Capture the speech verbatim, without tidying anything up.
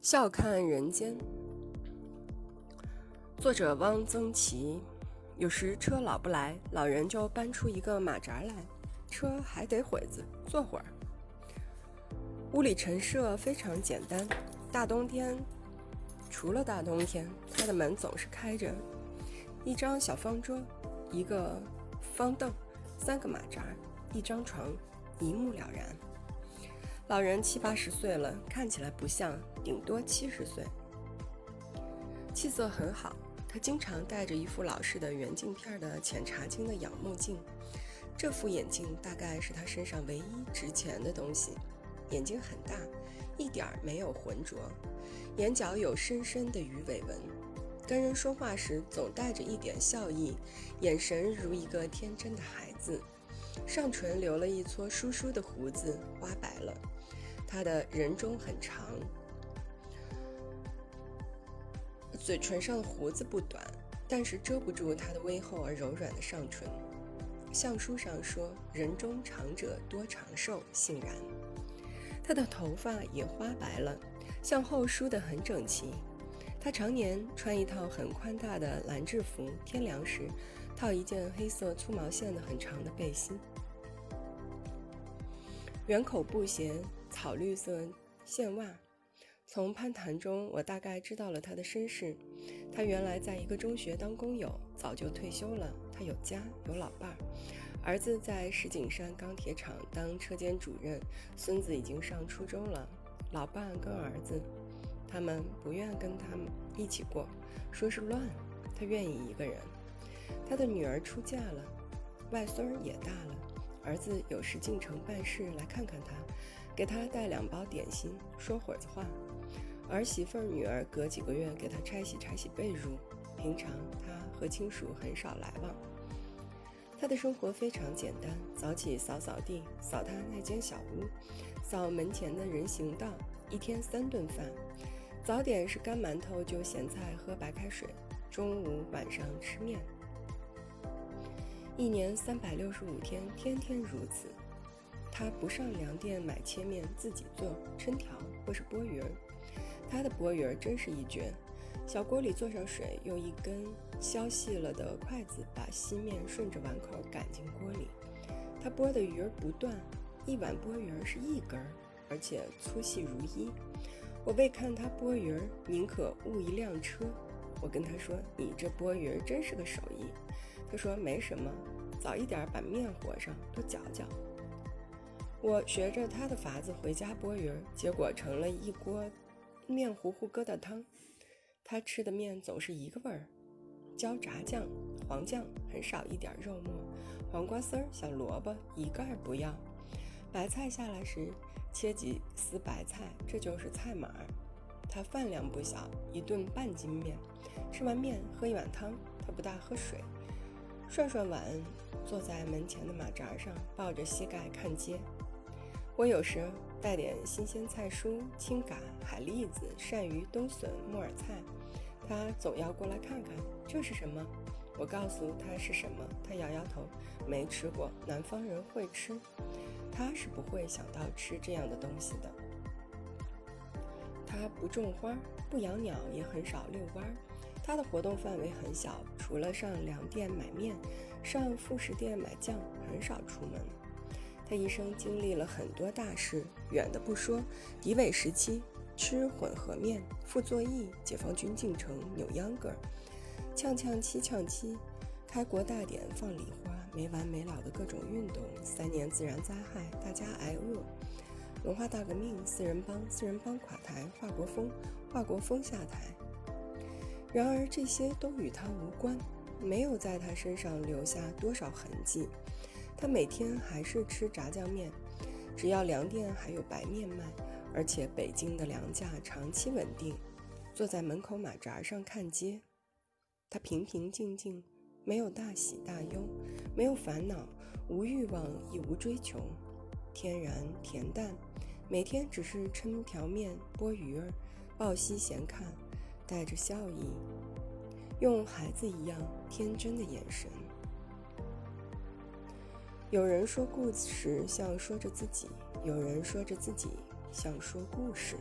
笑看人间。作者汪曾祺。有时车老不来，老人就搬出一个马扎来，车还得会子坐会儿。屋里陈设非常简单，大冬天除了大冬天，他的门总是开着，一张小方桌，一个方凳，三个马扎，一张床，一目了然。老人七八十岁了，看起来不像，顶多七十岁。气色很好，他经常戴着一副老式的圆镜片的浅茶晶的仰目镜，这副眼镜大概是他身上唯一值钱的东西。眼睛很大，一点没有浑浊，眼角有深深的鱼尾纹，跟人说话时总带着一点笑意，眼神如一个天真的孩子，上唇留了一撮疏疏的胡子，花白了，他的人中很长，嘴唇上的胡子不短，但是遮不住他的微厚而柔软的上唇。相书上说，人中长者多长寿，欣然。他的头发也花白了，向后梳得很整齐。他常年穿一套很宽大的蓝制服，天凉时套一件黑色粗毛线的很长的背心，圆口布鞋，草绿色线袜。从攀谈中我大概知道了他的身世，他原来在一个中学当工友，早就退休了，他有家有老伴儿，儿子在石景山钢铁厂当车间主任，孙子已经上初中了。老伴跟儿子他们不愿跟他们一起过，说是乱，他愿意一个人。他的女儿出嫁了，外孙也大了，儿子有时进城办事来看看他，给他带两包点心，说会儿子话。儿媳妇女儿隔几个月给他拆洗拆洗被褥，平常他和亲属很少来往。他的生活非常简单，早起扫扫地，扫他那间小屋，扫门前的人行道，一天三顿饭。早点是干馒头就咸菜喝白开水，中午晚上吃面。一年三百六十五天，天天如此。他不上粮店买切面，自己做抻条或是剥鱼儿。他的剥鱼儿真是一绝，小锅里做上水，用一根削细了的筷子把细面顺着碗口赶进锅里。他剥的鱼儿不断，一碗剥鱼儿是一根，而且粗细如一。我为看他剥鱼儿，宁可误一辆车。我跟他说，你这剥鱼儿真是个手艺。他说没什么，早一点把面和上，多搅搅。我学着他的法子回家剥鱼儿，结果成了一锅面糊糊疙瘩汤。他吃的面总是一个味儿，焦炸酱、黄酱，很少一点肉末，黄瓜丝儿、小萝卜一概不要。白菜下来时切几丝白菜，这就是菜码。他饭量不小，一顿半斤面，吃完面喝一碗汤，他不大喝水。涮涮碗，坐在门前的马扎上，抱着膝盖看街。我有时带点新鲜菜蔬、青蛤、海蛎子、鳝鱼、冬笋、木耳菜，他总要过来看看这是什么。我告诉他是什么，他摇摇头，没吃过，南方人会吃，他是不会想到吃这样的东西的。他不种花，不养鸟，也很少遛弯，他的活动范围很小，除了上粮店买面，上副食店买酱，很少出门。他一生经历了很多大事，远的不说，敌伪时期吃混合面、傅作义、解放军进城、扭秧歌、呛呛七呛七、开国大典、放礼花，没完没了的各种运动，三年自然灾害，大家挨饿，文化大革命，四人帮，四人帮垮台，华国锋，华国锋下台。然而这些都与他无关，没有在他身上留下多少痕迹。他每天还是吃炸酱面，只要粮店还有白面卖，而且北京的粮价长期稳定。坐在门口马扎上看街，他平平静静，没有大喜大忧，没有烦恼，无欲望亦无追求，天然恬淡，每天只是抻条面、剥鱼儿、抱膝闲看，带着笑意，用孩子一样天真的眼神。有人说故事像说着自己，有人说着自己像说故事。